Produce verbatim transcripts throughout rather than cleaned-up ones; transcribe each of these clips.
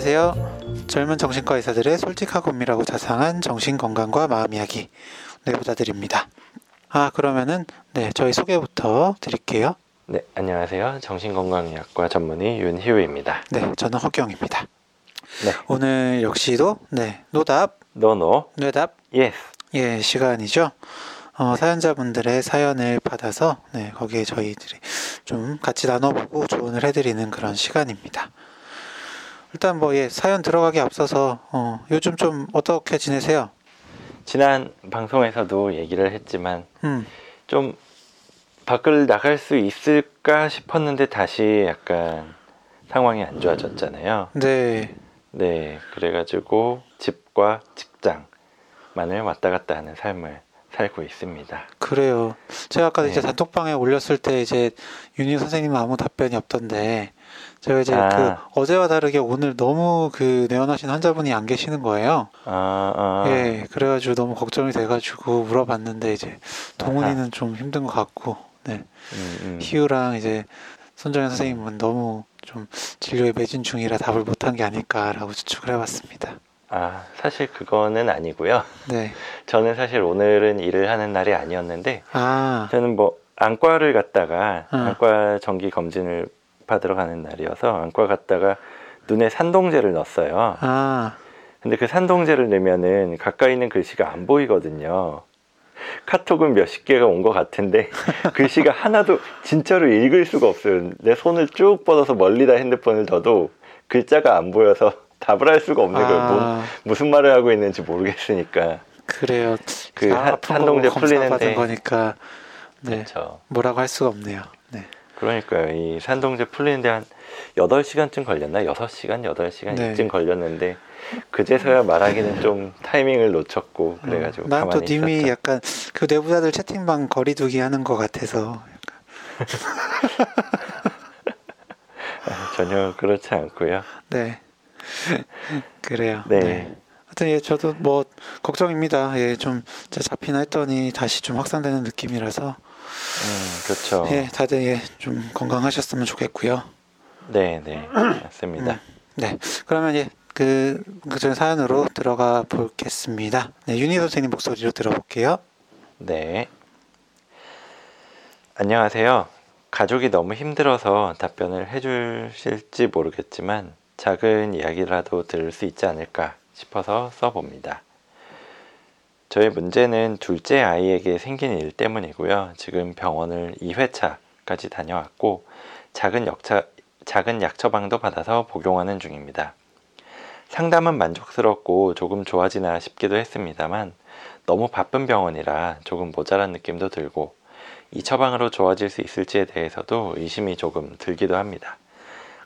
안녕하세요. 젊은 정신과 의사들의 솔직하고 은밀하고 자상한 정신건강과 마음 이야기 내부자들입니다. 아 그러면은 네 저희 소개부터 드릴게요. 네 안녕하세요. 정신건강의학과 전문의 윤희우입니다. 네 저는 허경입니다. 네 오늘 역시도 네 노답 노노 뇌답 예스 예 시간이죠. 어, 사연자분들의 사연을 받아서 네, 거기에 저희들이 좀 같이 나눠보고 조언을 해드리는 그런 시간입니다. 일단 뭐 예, 사연 들어가기 앞서서 어, 요즘 좀 어떻게 지내세요? 지난 방송에서도 얘기를 했지만 음. 좀 밖을 나갈 수 있을까 싶었는데 다시 약간 상황이 안 좋아졌잖아요. 네. 네, 그래가지고 집과 직장만을 왔다 갔다 하는 삶을 살고 있습니다. 그래요. 제가 아까 네. 이제 단톡방에 올렸을 때 이제 윤희 선생님은 아무 답변이 없던데 제가 이제 아. 그 어제와 다르게 오늘 너무 그 내원하신 환자분이 안 계시는 거예요. 아, 아. 예, 그래가지고 너무 걱정이 돼가지고 물어봤는데 이제 동훈이는 아. 좀 힘든 것 같고, 네, 음, 음. 희우랑 이제 손정현 선생님은 너무 좀 진료에 매진 중이라 답을 못한 게 아닐까라고 추측을 해봤습니다. 아 사실 그거는 아니고요. 네. 저는 사실 오늘은 일을 하는 날이 아니었는데 아. 저는 뭐 안과를 갔다가 아. 안과 정기 검진을 받으러 가는 날이어서 안과 갔다가 눈에 산동제를 넣었어요. 아. 근데 그 산동제를 넣으면은 가까이 있는 글씨가 안 보이거든요. 카톡은 몇십 개가 온 것 같은데 글씨가 하나도 진짜로 읽을 수가 없어요. 내 손을 쭉 뻗어서 멀리다 핸드폰을 둬도 글자가 안 보여서 답을 할 수가 없는 아... 거예요. 뭐, 무슨 말을 하고 있는지 모르겠으니까. 그래요. 그 아, 산동제 풀리는데 받은 거니까 네. 그렇죠. 뭐라고 할 수가 없네요. 네. 그러니까요. 이 산동제 풀리는데 한 여덟 시간쯤 걸렸나? 여섯 시간, 여덟 시간 네. 이쯤 걸렸는데 그제서야 말하기는 좀 타이밍을 놓쳤고 그래가지고 음, 난 또 님이 있었죠. 약간 그 내부자들 채팅방 거리두기 하는 것 같아서 약간. 아, 전혀 그렇지 않고요. 네. 그래요. 네. 네. 하여튼 예, 저도 뭐 걱정입니다. 예, 좀 잡히나 했더니 다시 좀 확산되는 느낌이라서. 음, 그렇죠. 예, 다들 예, 좀 건강하셨으면 좋겠고요. 네, 네, 맞습니다. 음, 네, 그러면 예, 그 그전 사연으로 들어가 보겠습니다. 네, 윤희 선생님 목소리로 들어볼게요. 네. 안녕하세요. 가족이 너무 힘들어서 답변을 해주실지 모르겠지만. 작은 이야기라도 들을 수 있지 않을까 싶어서 써봅니다. 저의 문제는 둘째 아이에게 생긴 일 때문이고요. 지금 병원을 이 회차까지 다녀왔고 작은, 역차, 작은 약 처방도 받아서 복용하는 중입니다. 상담은 만족스럽고 조금 좋아지나 싶기도 했습니다만 너무 바쁜 병원이라 조금 모자란 느낌도 들고 이 처방으로 좋아질 수 있을지에 대해서도 의심이 조금 들기도 합니다.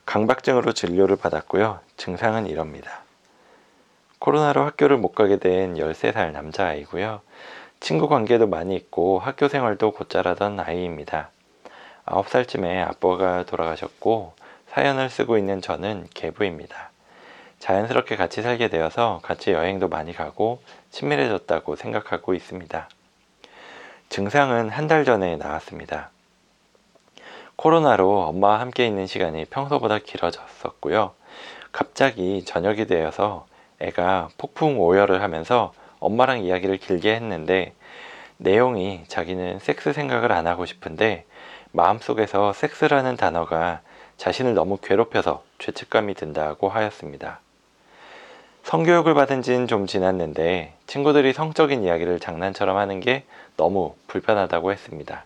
강박증으로 진료를 받았고요. 증상은 이럽니다. 코로나로 학교를 못 가게 된 열세 살 남자아이고요. 친구 관계도 많이 있고 학교 생활도 곧잘하던 아이입니다. 아홉 살쯤에 아빠가 돌아가셨고 사연을 쓰고 있는 저는 계부입니다. 자연스럽게 같이 살게 되어서 같이 여행도 많이 가고 친밀해졌다고 생각하고 있습니다. 증상은 한 달 전에 나왔습니다. 코로나로 엄마와 함께 있는 시간이 평소보다 길어졌었고요. 갑자기 저녁이 되어서 애가 폭풍 오열을 하면서 엄마랑 이야기를 길게 했는데 내용이 자기는 섹스 생각을 안 하고 싶은데 마음속에서 섹스라는 단어가 자신을 너무 괴롭혀서 죄책감이 든다고 하였습니다. 성교육을 받은 지는 좀 지났는데 친구들이 성적인 이야기를 장난처럼 하는 게 너무 불편하다고 했습니다.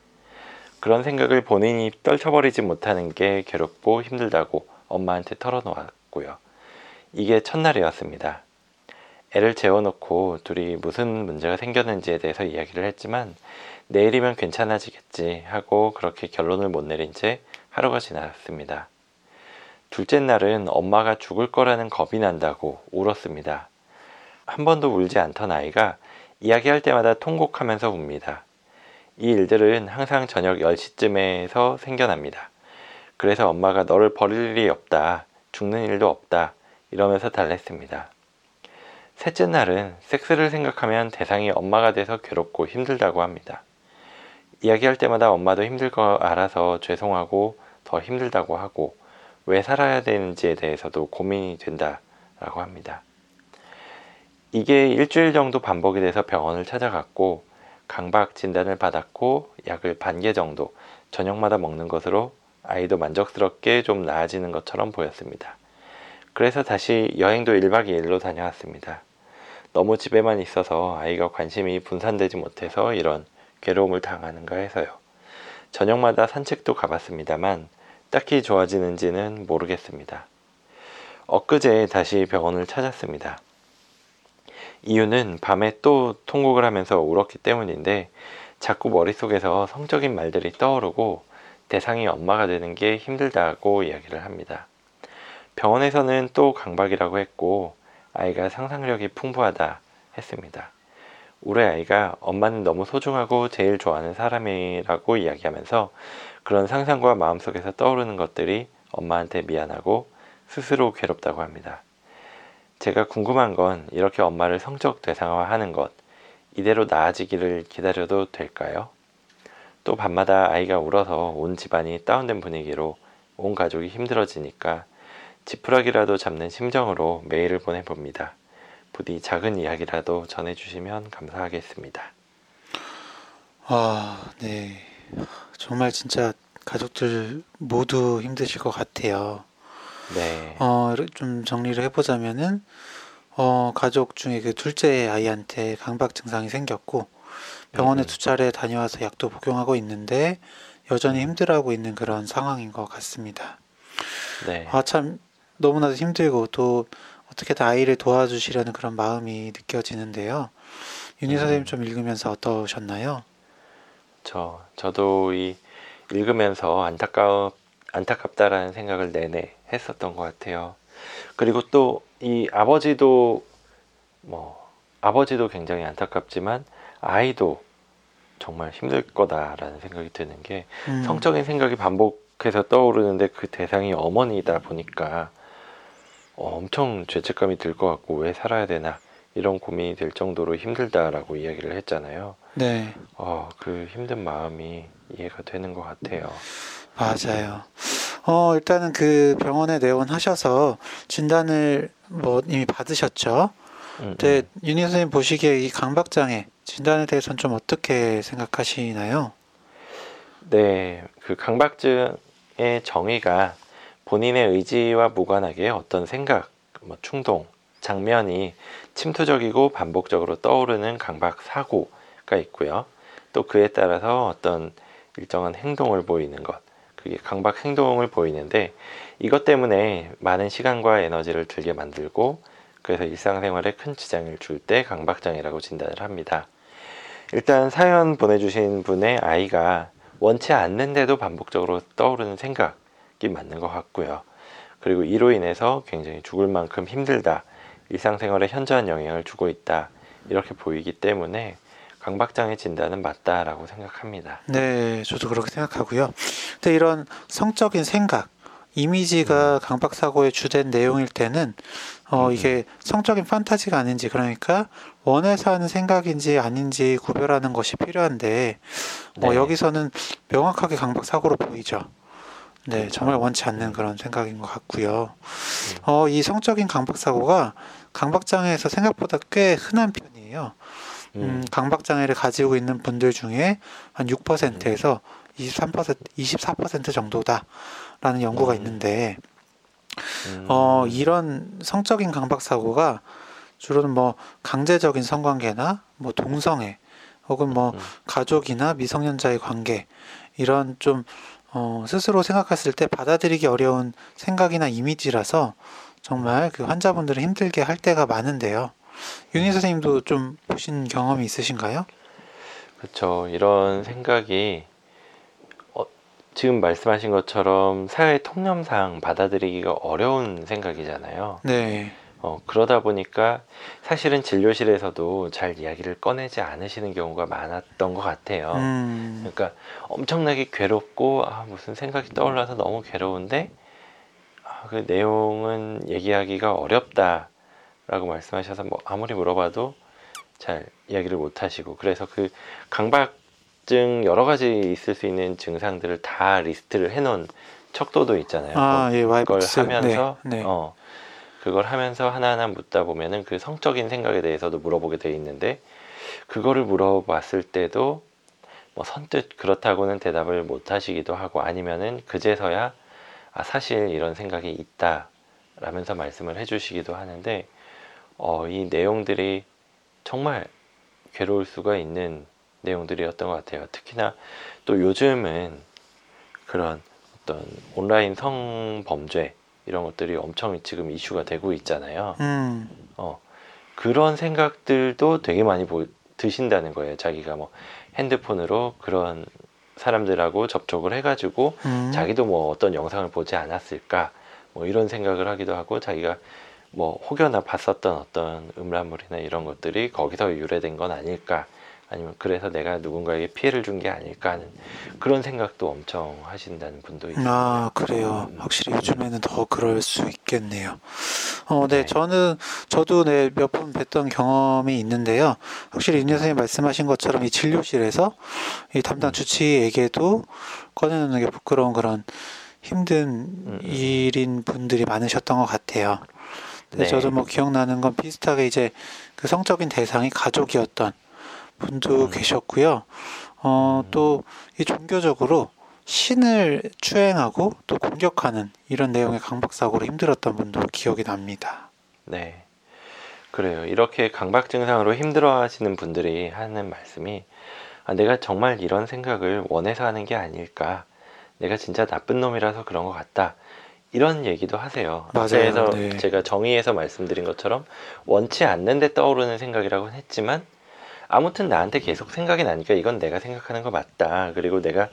그런 생각을 본인이 떨쳐버리지 못하는 게 괴롭고 힘들다고 엄마한테 털어놓았고요. 이게 첫날이었습니다. 애를 재워놓고 둘이 무슨 문제가 생겼는지에 대해서 이야기를 했지만 내일이면 괜찮아지겠지 하고 그렇게 결론을 못 내린 채 하루가 지났습니다. 둘째 날은 엄마가 죽을 거라는 겁이 난다고 울었습니다. 한 번도 울지 않던 아이가 이야기할 때마다 통곡하면서 웁니다. 이 일들은 항상 저녁 열 시쯤에서 생겨납니다. 그래서 엄마가 너를 버릴 일이 없다, 죽는 일도 없다 이러면서 달랬습니다. 셋째 날은 섹스를 생각하면 대상이 엄마가 돼서 괴롭고 힘들다고 합니다. 이야기할 때마다 엄마도 힘들 거 알아서 죄송하고 더 힘들다고 하고 왜 살아야 되는지에 대해서도 고민이 된다 라고 합니다. 이게 일주일 정도 반복이 돼서 병원을 찾아갔고 강박 진단을 받았고 약을 반 개 정도 저녁마다 먹는 것으로 아이도 만족스럽게 좀 나아지는 것처럼 보였습니다. 그래서 다시 여행도 일박 이일로 다녀왔습니다. 너무 집에만 있어서 아이가 관심이 분산되지 못해서 이런 괴로움을 당하는가 해서요. 저녁마다 산책도 가봤습니다만 딱히 좋아지는지는 모르겠습니다. 엊그제 다시 병원을 찾았습니다. 이유는 밤에 또 통곡을 하면서 울었기 때문인데 자꾸 머릿속에서 성적인 말들이 떠오르고 대상이 엄마가 되는 게 힘들다고 이야기를 합니다. 병원에서는 또 강박이라고 했고 아이가 상상력이 풍부하다 했습니다. 우리 아이가 엄마는 너무 소중하고 제일 좋아하는 사람이라고 이야기하면서 그런 상상과 마음속에서 떠오르는 것들이 엄마한테 미안하고 스스로 괴롭다고 합니다. 제가 궁금한 건 이렇게 엄마를 성적 대상화하는 것, 이대로 나아지기를 기다려도 될까요? 또 밤마다 아이가 울어서 온 집안이 다운된 분위기로 온 가족이 힘들어지니까 지푸라기라도 잡는 심정으로 메일을 보내봅니다. 부디 작은 이야기라도 전해주시면 감사하겠습니다. 아, 네. 정말 진짜 가족들 모두 힘드실 것 같아요. 네. 어, 좀 정리를 해보자면은, 어, 가족 중에 그 둘째 아이한테 강박 증상이 생겼고, 병원에 음. 두 차례 다녀와서 약도 복용하고 있는데, 여전히 힘들어하고 있는 그런 상황인 것 같습니다. 네. 아, 참, 너무나도 힘들고, 또, 어떻게든 아이를 도와주시려는 그런 마음이 느껴지는데요. 윤희 음. 선생님 좀 읽으면서 어떠셨나요? 저, 저도 이, 읽으면서 안타까운, 안타깝다라는 생각을 내내 했었던 것 같아요. 그리고 또 이 아버지도 뭐 아버지도 굉장히 안타깝지만 아이도 정말 힘들 거다라는 생각이 드는 게 음. 성적인 생각이 반복해서 떠오르는데 그 대상이 어머니다 보니까 엄청 죄책감이 들 것 같고 왜 살아야 되나 이런 고민이 될 정도로 힘들다라고 이야기를 했잖아요. 네. 어, 그 힘든 마음이 이해가 되는 것 같아요. 맞아요. 어, 일단은 그 병원에 내원하셔서 진단을 뭐 이미 받으셨죠? 음, 근데 음. 윤희 선생님 보시기에 이 강박장애 진단에 대해서는 좀 어떻게 생각하시나요? 네, 그 강박증의 정의가 본인의 의지와 무관하게 어떤 생각, 뭐 충동, 장면이 침투적이고 반복적으로 떠오르는 강박 사고가 있고요. 또 그에 따라서 어떤 일정한 행동을 보이는 것, 그게 강박 행동을 보이는데 이것 때문에 많은 시간과 에너지를 들게 만들고 그래서 일상생활에 큰 지장을 줄 때 강박장애라고 진단을 합니다. 일단 사연 보내주신 분의 아이가 원치 않는데도 반복적으로 떠오르는 생각이 맞는 것 같고요. 그리고 이로 인해서 굉장히 죽을 만큼 힘들다, 일상생활에 현저한 영향을 주고 있다 이렇게 보이기 때문에 강박장애 진단은 맞다라고 생각합니다. 네, 저도 그렇게 생각하고요. 근데 이런 성적인 생각, 이미지가 음. 강박사고의 주된 내용일 때는 어, 음. 이게 성적인 판타지가 아닌지, 그러니까 원해서 하는 생각인지 아닌지 구별하는 것이 필요한데 네. 어, 여기서는 명확하게 강박사고로 보이죠. 네, 정말 원치 않는 그런 생각인 것 같고요. 음. 어, 이 성적인 강박사고가 강박장애에서 생각보다 꽤 흔한 편이에요. 음, 강박장애를 가지고 있는 분들 중에 한 육 퍼센트에서 이십삼 퍼센트, 이십사 퍼센트 정도다라는 연구가 있는데, 어, 이런 성적인 강박사고가 주로는 뭐 강제적인 성관계나 뭐 동성애, 혹은 뭐 가족이나 미성년자의 관계, 이런 좀, 어, 스스로 생각했을 때 받아들이기 어려운 생각이나 이미지라서 정말 그 환자분들을 힘들게 할 때가 많은데요. 윤희 선생님도 좀 보신 경험이 있으신가요? 그렇죠. 이런 생각이 어, 지금 말씀하신 것처럼 사회 통념상 받아들이기가 어려운 생각이잖아요. 네. 어, 그러다 보니까 사실은 진료실에서도 잘 이야기를 꺼내지 않으시는 경우가 많았던 것 같아요. 음. 그러니까 엄청나게 괴롭고 아, 무슨 생각이 떠올라서 너무 괴로운데 아, 그 내용은 얘기하기가 어렵다 라고 말씀하셔서 뭐 아무리 물어봐도 잘 이야기를 못 하시고 그래서 그 강박증 여러 가지 있을 수 있는 증상들을 다 리스트를 해놓은 척도도 있잖아요. 아, 예, 그걸 하면서 네, 네. 어, 그걸 하면서 하나하나 묻다 보면은 그 성적인 생각에 대해서도 물어보게 돼 있는데, 그거를 물어봤을 때도 뭐 선뜻 그렇다고는 대답을 못 하시기도 하고, 아니면은 그제서야 아 사실 이런 생각이 있다 라면서 말씀을 해주시기도 하는데, 어, 이 내용들이 정말 괴로울 수가 있는 내용들이었던 것 같아요. 특히나 또 요즘은 그런 어떤 온라인 성범죄 이런 것들이 엄청 지금 이슈가 되고 있잖아요. 음. 어, 그런 생각들도 되게 많이 보, 드신다는 거예요. 자기가 뭐 핸드폰으로 그런 사람들하고 접촉을 해가지고 음. 자기도 뭐 어떤 영상을 보지 않았을까 뭐 이런 생각을 하기도 하고, 자기가 뭐 혹여나 봤었던 어떤 음란물이나 이런 것들이 거기서 유래된 건 아닐까, 아니면 그래서 내가 누군가에게 피해를 준 게 아닐까 하는 그런 생각도 엄청 하신다는 분도 있어요. 아, 그래요. 음. 확실히 요즘에는 더 그럴 수 있겠네요. 어, 네, 네. 저는 저도 네, 몇 번 뵀던 경험이 있는데요. 확실히 윤 선생님 말씀하신 것처럼 이 진료실에서 이 담당 주치의에게도 꺼내놓는 게 부끄러운 그런 힘든 음. 일인 분들이 많으셨던 것 같아요. 근데 네. 저도 뭐 기억나는 건 비슷하게 이제 그 성적인 대상이 가족이었던 분도 음. 계셨고요. 어, 음. 또 이 종교적으로 신을 추행하고 또 공격하는 이런 내용의 강박사고로 힘들었던 분도 기억이 납니다. 네, 그래요. 이렇게 강박 증상으로 힘들어하시는 분들이 하는 말씀이, 아, 내가 정말 이런 생각을 원해서 하는 게 아닐까, 내가 진짜 나쁜 놈이라서 그런 것 같다, 이런 얘기도 하세요. 앞에서 네. 제가 정의해서 말씀드린 것처럼 원치 않는데 떠오르는 생각이라고는 했지만, 아무튼 나한테 계속 생각이 나니까 이건 내가 생각하는 거 맞다. 그리고 내가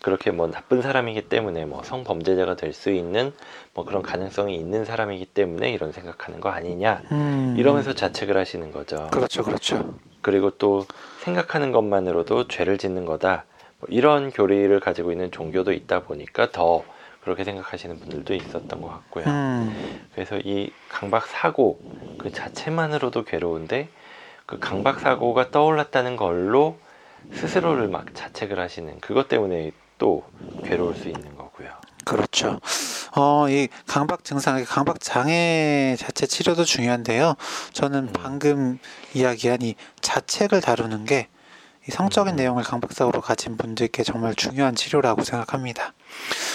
그렇게 뭐 나쁜 사람이기 때문에, 뭐 성범죄자가 될 수 있는 뭐 그런 가능성이 있는 사람이기 때문에 이런 생각하는 거 아니냐, 음. 이러면서 자책을 하시는 거죠. 그렇죠, 그렇죠. 그리고 또 생각하는 것만으로도 죄를 짓는 거다, 뭐 이런 교리를 가지고 있는 종교도 있다 보니까 더 그렇게 생각하시는 분들도 있었던 것 같고요. 음. 그래서 이 강박사고 그 자체만으로도 괴로운데, 그 강박사고가 떠올랐다는 걸로 스스로를 막 자책을 하시는, 그것 때문에 또 괴로울 수 있는 거고요. 그렇죠. 어, 이 강박 증상, 강박 장애 자체 치료도 중요한데요. 저는 음. 방금 이야기한 이 자책을 다루는 게 이 성적인 음. 내용을 강박사고로 가진 분들께 정말 중요한 치료라고 생각합니다.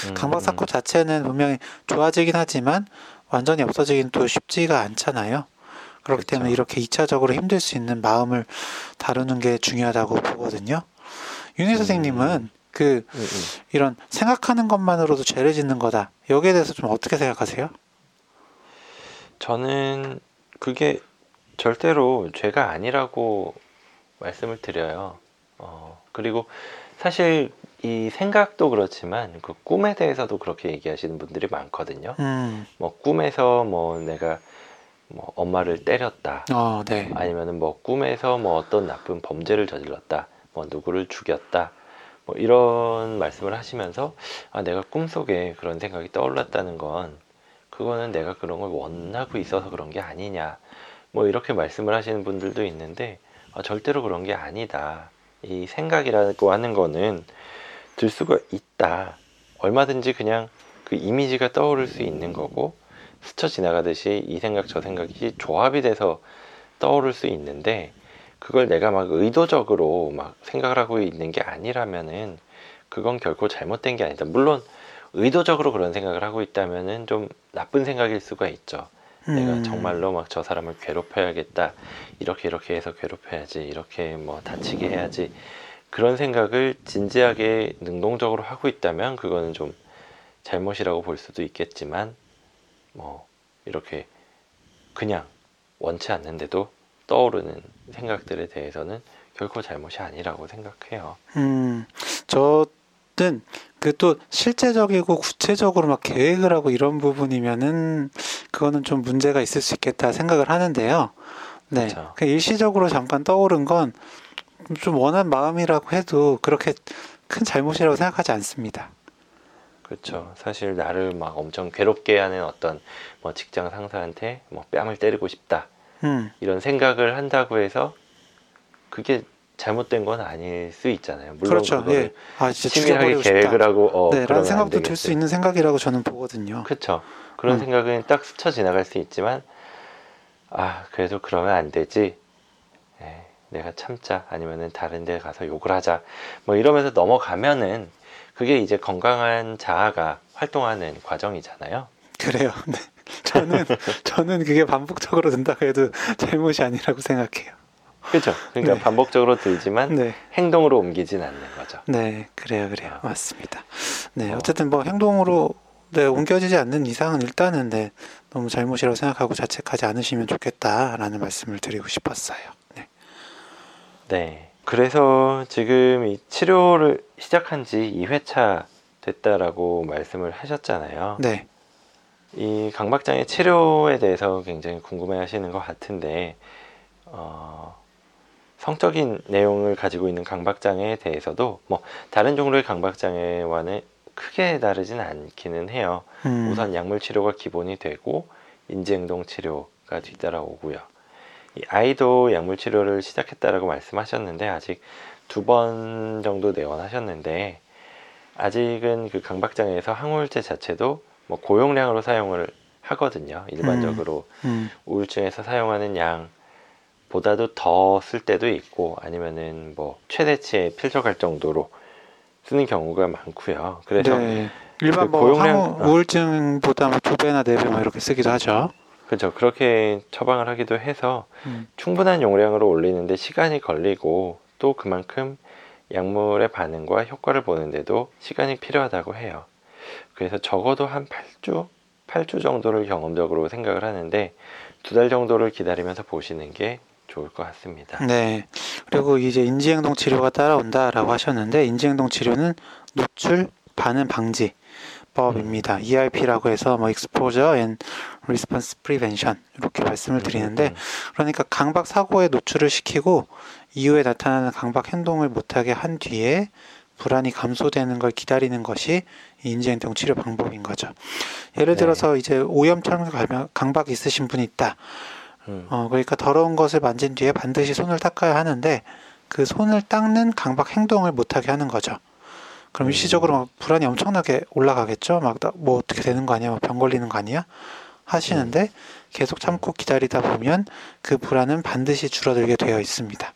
음. 강박사고 자체는 분명히 좋아지긴 하지만 완전히 없어지긴 또 쉽지가 않잖아요. 그렇기 그렇죠. 때문에 이렇게 이 차적으로 힘들 수 있는 마음을 다루는 게 중요하다고 보거든요. 윤희 음. 선생님은 그 음, 음. 이런 생각하는 것만으로도 죄를 짓는 거다, 여기에 대해서 좀 어떻게 생각하세요? 저는 그게 절대로 죄가 아니라고 말씀을 드려요. 어, 그리고 사실 이 생각도 그렇지만 그 꿈에 대해서도 그렇게 얘기하시는 분들이 많거든요. 음. 뭐 꿈에서 뭐 내가 뭐 엄마를 때렸다. 어, 네. 아니면은 뭐 꿈에서 뭐 어떤 나쁜 범죄를 저질렀다. 뭐 누구를 죽였다. 뭐 이런 말씀을 하시면서, 아, 내가 꿈속에 그런 생각이 떠올랐다는 건 그거는 내가 그런 걸 원하고 있어서 그런 게 아니냐, 뭐 이렇게 말씀을 하시는 분들도 있는데, 아, 절대로 그런 게 아니다. 이 생각이라고 하는 거는 들 수가 있다. 얼마든지 그냥 그 이미지가 떠오를 수 있는 거고, 스쳐 지나가듯이 이 생각 저 생각이 조합이 돼서 떠오를 수 있는데, 그걸 내가 막 의도적으로 막 생각을 하고 있는 게 아니라면은 그건 결코 잘못된 게 아니다. 물론 의도적으로 그런 생각을 하고 있다면은 좀 나쁜 생각일 수가 있죠. 음. 내가 정말로 막 저 사람을 괴롭혀야겠다, 이렇게 이렇게 해서 괴롭혀야지, 이렇게 뭐 다치게 해야지, 그런 생각을 진지하게 능동적으로 하고 있다면 그거는 좀 잘못이라고 볼 수도 있겠지만, 뭐 이렇게 그냥 원치 않는데도 떠오르는 생각들에 대해서는 결코 잘못이 아니라고 생각해요. 음, 저는 그 또 실제적이고 구체적으로 막 계획을 하고 이런 부분이면은 그거는 좀 문제가 있을 수 있겠다 생각을 하는데요. 네, 그렇죠. 일시적으로 잠깐 떠오른 건 좀 원한 마음이라고 해도 그렇게 큰 잘못이라고 생각하지 않습니다. 그렇죠. 사실 나를 막 엄청 괴롭게 하는 어떤 뭐 직장 상사한테 뭐 뺨을 때리고 싶다, 음. 이런 생각을 한다고 해서 그게 잘못된 건 아닐 수 있잖아요. 물론 그렇죠. 예. 아, 치밀하게 계획을 하고 어, 네, 그런 생각도 들 수 있는 생각이라고 저는 보거든요. 그렇죠. 그런 음. 생각은 딱 스쳐 지나갈 수 있지만 아 그래도 그러면 안 되지. 예, 내가 참자. 아니면은 다른 데 가서 욕을 하자. 뭐 이러면서 넘어가면은 그게 이제 건강한 자아가 활동하는 과정이잖아요. 그래요. 네. 저는 저는 그게 반복적으로 든다고 해도 잘못이 아니라고 생각해요. 그렇죠. 그러니까 네. 반복적으로 들지만 네. 행동으로 옮기진 않는 거죠. 네, 그래요, 그래요, 어. 맞습니다. 네, 어. 어쨌든 뭐 행동으로 네, 옮겨지지 않는 이상은 일단은 네, 너무 잘못이라고 생각하고 자책하지 않으시면 좋겠다라는 말씀을 드리고 싶었어요. 네. 네. 그래서 지금 이 치료를 시작한 지 이 회차 됐다라고 말씀을 하셨잖아요. 네. 이 강박장애 치료에 대해서 굉장히 궁금해하시는 것 같은데. 어, 성적인 내용을 가지고 있는 강박장애에 대해서도 뭐 다른 종류의 강박장애와는 크게 다르진 않기는 해요. 음. 우선 약물치료가 기본이 되고 인지행동치료가 뒤따라오고요. 이 아이도 약물치료를 시작했다라고 말씀하셨는데 아직 두 번 정도 내원하셨는데 아직은 그 강박장애에서 항우울제 자체도 뭐 고용량으로 사용을 하거든요. 일반적으로 음. 음. 우울증에서 사용하는 양 보다도 더 쓸 때도 있고 아니면은 뭐 최대치에 필적할 정도로 쓰는 경우가 많고요. 그래서 네. 일반 그 뭐 고용량, 항우, 어. 우울증보다 뭐 두 배나 네 배 막 이렇게 쓰기도 하죠. 그렇죠. 그렇게 처방을 하기도 해서 음. 충분한 용량으로 올리는데 시간이 걸리고 또 그만큼 약물의 반응과 효과를 보는데도 시간이 필요하다고 해요. 그래서 적어도 한 팔 주, 팔 주 정도를 경험적으로 생각을 하는데 두 달 정도를 기다리면서 보시는 게 좋을 것 같습니다. 네. 그리고 이제 인지행동 치료가 따라온다라고 하셨는데 인지행동 치료는 노출 반응 방지 법입니다. 이알피라고 해서 뭐 Exposure and Response Prevention 이렇게 말씀을 드리는데 그러니까 강박 사고에 노출을 시키고 이후에 나타나는 강박 행동을 못하게 한 뒤에 불안이 감소되는 걸 기다리는 것이 인지행동 치료 방법인 거죠. 예를 들어서 네. 이제 오염처럼 강박이 있으신 분이 있다. 어, 그러니까 더러운 것을 만진 뒤에 반드시 손을 닦아야 하는데 그 손을 닦는 강박 행동을 못하게 하는 거죠. 그럼 음. 일시적으로 막 불안이 엄청나게 올라가겠죠. 막 뭐 어떻게 되는 거 아니야? 막 병 걸리는 거 아니야? 하시는데 음. 계속 참고 기다리다 보면 그 불안은 반드시 줄어들게 되어 있습니다.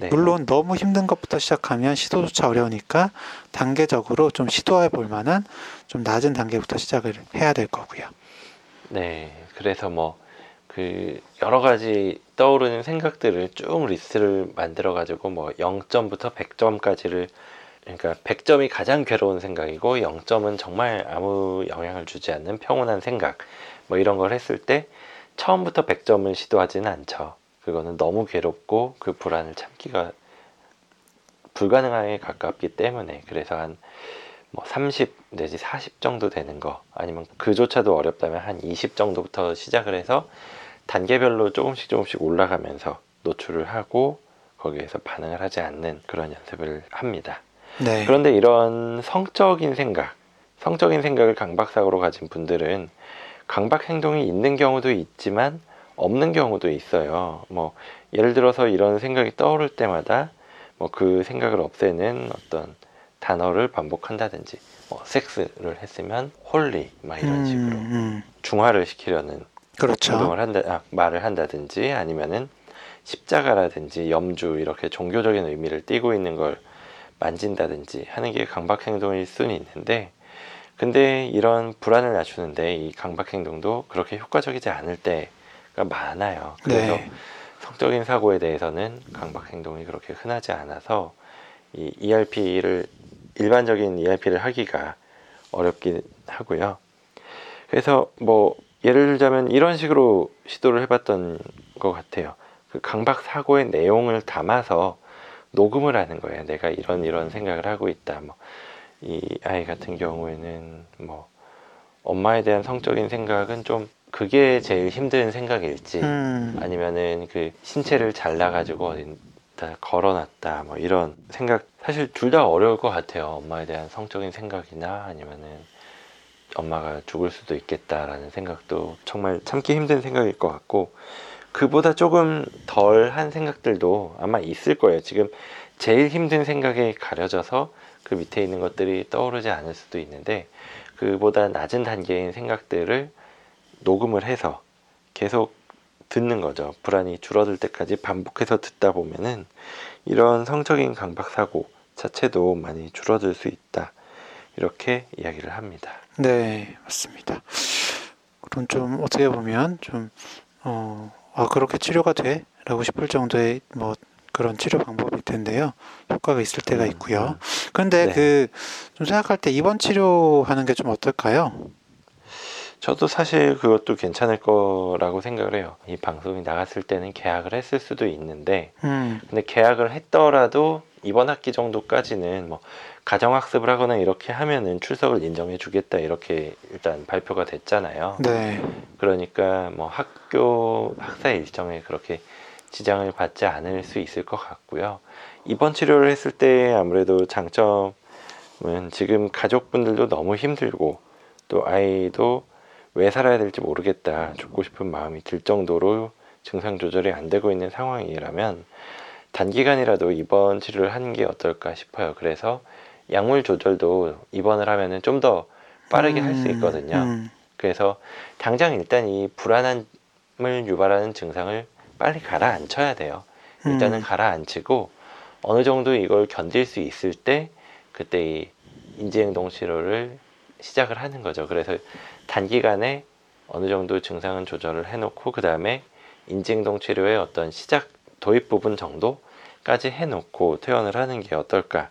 네. 물론 너무 힘든 것부터 시작하면 시도조차 어려우니까 단계적으로 좀 시도해 볼 만한 좀 낮은 단계부터 시작을 해야 될 거고요. 네. 그래서 뭐 그 여러 가지 떠오르는 생각들을 쭉 리스트를 만들어 가지고 뭐 영 점부터 백 점까지를 그러니까 백 점이 가장 괴로운 생각이고 영 점은 정말 아무 영향을 주지 않는 평온한 생각 뭐 이런 걸 했을 때 처음부터 백 점을 시도하지는 않죠. 그거는 너무 괴롭고 그 불안을 참기가 불가능하게 가깝기 때문에 그래서 한 뭐 삼십 내지 사십 정도 되는 거 아니면 그조차도 어렵다면 한 이십 정도부터 시작을 해서 단계별로 조금씩 조금씩 올라가면서 노출을 하고 거기에서 반응을 하지 않는 그런 연습을 합니다. 네. 그런데 이런 성적인 생각, 성적인 생각을 강박사고로 가진 분들은 강박 행동이 있는 경우도 있지만 없는 경우도 있어요. 뭐 예를 들어서 이런 생각이 떠오를 때마다 뭐 그 생각을 없애는 어떤 단어를 반복한다든지 뭐 섹스를 했으면 홀리 막 이런 식으로 음, 음. 중화를 시키려는 그렇죠. 행동을 한다, 아, 말을 한다든지 아니면은 십자가라든지 염주 이렇게 종교적인 의미를 띠고 있는 걸 만진다든지 하는 게 강박 행동일 수는 있는데 근데 이런 불안을 낮추는데 이 강박 행동도 그렇게 효과적이지 않을 때가 많아요. 그래서 네. 성적인 사고에 대해서는 강박 행동이 그렇게 흔하지 않아서 이 이알피를 일반적인 이알피를 하기가 어렵긴 하고요. 그래서 뭐 예를 들자면 이런 식으로 시도를 해봤던 것 같아요. 그 강박 사고의 내용을 담아서 녹음을 하는 거예요. 내가 이런 이런 생각을 하고 있다. 뭐 이 아이 같은 경우에는 뭐 엄마에 대한 성적인 생각은 좀 그게 제일 힘든 생각일지 음. 아니면은 그 신체를 잘라가지고 걸어놨다 뭐 이런 생각 사실 둘 다 어려울 것 같아요. 엄마에 대한 성적인 생각이나 아니면은 엄마가 죽을 수도 있겠다라는 생각도 정말 참기 힘든 생각일 것 같고 그보다 조금 덜한 생각들도 아마 있을 거예요. 지금 제일 힘든 생각에 가려져서 그 밑에 있는 것들이 떠오르지 않을 수도 있는데, 그보다 낮은 단계인 생각들을 녹음을 해서 계속 듣는 거죠. 불안이 줄어들 때까지 반복해서 듣다 보면은 이런 성적인 강박 사고 자체도 많이 줄어들 수 있다, 이렇게 이야기를 합니다. 네, 맞습니다. 그럼 좀 어떻게 보면 좀 어, 아 그렇게 치료가 돼? 라고 싶을 정도의 뭐 그런 치료 방법일 텐데요. 효과가 있을 때가 있고요. 그런데 네. 그 좀 생각할 때 입원 치료하는 게 좀 어떨까요? 저도 사실 그것도 괜찮을 거라고 생각을 해요. 이 방송이 나갔을 때는 계약을 했을 수도 있는데 음. 근데 계약을 했더라도 이번 학기 정도까지는 뭐 가정학습을 하거나 이렇게 하면은 출석을 인정해 주겠다, 이렇게 일단 발표가 됐잖아요. 네. 그러니까 뭐 학교 학사 일정에 그렇게 지장을 받지 않을 수 있을 것 같고요. 입원 치료를 했을 때 아무래도 장점은 지금 가족분들도 너무 힘들고 또 아이도 왜 살아야 될지 모르겠다, 죽고 싶은 마음이 들 정도로 증상 조절이 안 되고 있는 상황이라면 단기간이라도 입원 치료를 하는 게 어떨까 싶어요. 그래서 약물 조절도 입원을 하면은 좀 더 빠르게 음, 할 수 있거든요. 음. 그래서 당장 일단 이 불안함을 유발하는 증상을 빨리 가라앉혀야 돼요. 일단은 음. 가라앉히고 어느 정도 이걸 견딜 수 있을 때 그때 이 인지행동 치료를 시작을 하는 거죠. 그래서 단기간에 어느 정도 증상은 조절을 해놓고 그 다음에 인지행동 치료의 어떤 시작 도입 부분 정도까지 해놓고 퇴원을 하는 게 어떨까,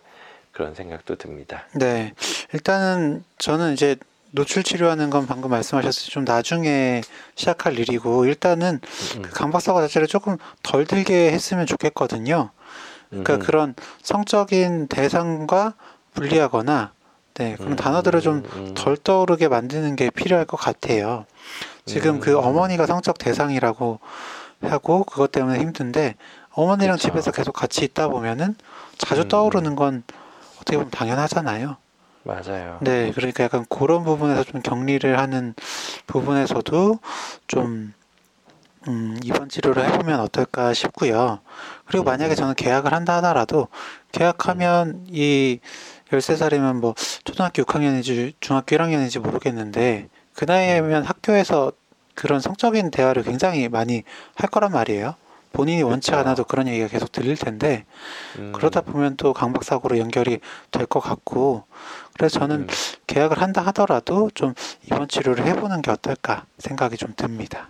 그런 생각도 듭니다. 네, 일단은 저는 이제 노출 치료하는 건 방금 말씀하셨듯이 좀 나중에 시작할 일이고 일단은 음. 그 강박사고 자체를 조금 덜 들게 했으면 좋겠거든요. 그러니까 음. 그런 성적인 대상과 분리하거나 네, 그런 음, 단어들을 좀 덜 떠오르게 만드는 게 필요할 것 같아요. 지금 음, 그 어머니가 성적 대상이라고 하고 그것 때문에 힘든데 어머니랑 그쵸. 집에서 계속 같이 있다 보면은 자주 음. 떠오르는 건 어떻게 보면 당연하잖아요. 맞아요. 네, 그러니까 약간 그런 부분에서 좀 격리를 하는 부분에서도 좀 음, 입원 치료를 해보면 어떨까 싶고요. 그리고 만약에 저는 계약을 한다 하더라도 계약하면 이 열세 살이면 뭐 초등학교 육 학년인지 중학교 일 학년인지 모르겠는데 그 나이면 학교에서 그런 성적인 대화를 굉장히 많이 할 거란 말이에요. 본인이 원치 그렇죠. 않아도 그런 얘기가 계속 들릴 텐데 음. 그러다 보면 또 강박사고로 연결이 될 것 같고, 그래서 저는 음. 계약을 한다 하더라도 좀 입원 치료를 해보는 게 어떨까 생각이 좀 듭니다.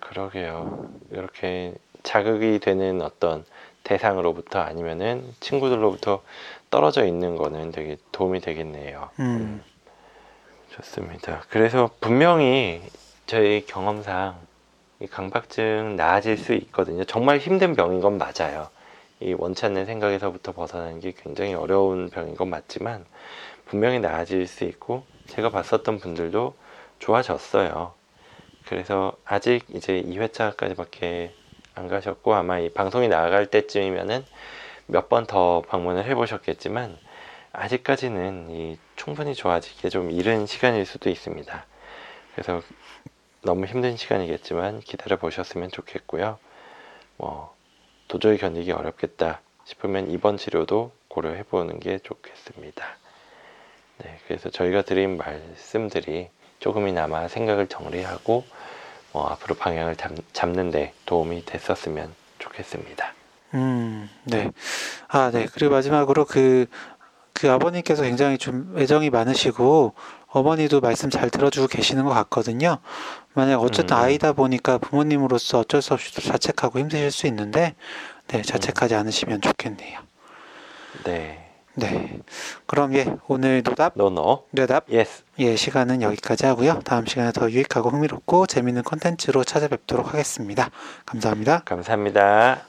그러게요. 이렇게 자극이 되는 어떤 대상으로부터 아니면은 친구들로부터 떨어져 있는 거는 되게 도움이 되겠네요. 음. 좋습니다. 그래서 분명히 저희 경험상 이 강박증 나아질 수 있거든요. 정말 힘든 병인 건 맞아요. 이 원치 않는 생각에서부터 벗어나는 게 굉장히 어려운 병인 건 맞지만 분명히 나아질 수 있고 제가 봤었던 분들도 좋아졌어요. 그래서 아직 이제 이 회차까지밖에 안 가셨고 아마 이 방송이 나갈 때쯤이면은 몇 번 더 방문을 해보셨겠지만 아직까지는 이 충분히 좋아지기에 좀 이른 시간일 수도 있습니다. 그래서 너무 힘든 시간이겠지만 기다려 보셨으면 좋겠고요. 뭐 도저히 견디기 어렵겠다 싶으면 입원 치료도 고려해 보는 게 좋겠습니다. 네, 그래서 저희가 드린 말씀들이 조금이나마 생각을 정리하고 뭐 앞으로 방향을 잡, 잡는데 도움이 됐었으면 좋겠습니다. 음, 네. 아, 네. 그리고 마지막으로 그, 그 아버님께서 굉장히 좀 애정이 많으시고, 어머니도 말씀 잘 들어주고 계시는 것 같거든요. 만약 어쨌든 음. 아이다 보니까 부모님으로서 어쩔 수 없이 자책하고 힘드실 수 있는데, 네. 자책하지 음. 않으시면 좋겠네요. 네. 네. 그럼 예, 오늘 노답, 노노, 뇌답, 예스. 예, 시간은 여기까지 하고요. 다음 시간에 더 유익하고 흥미롭고 재미있는 콘텐츠로 찾아뵙도록 하겠습니다. 감사합니다. 감사합니다.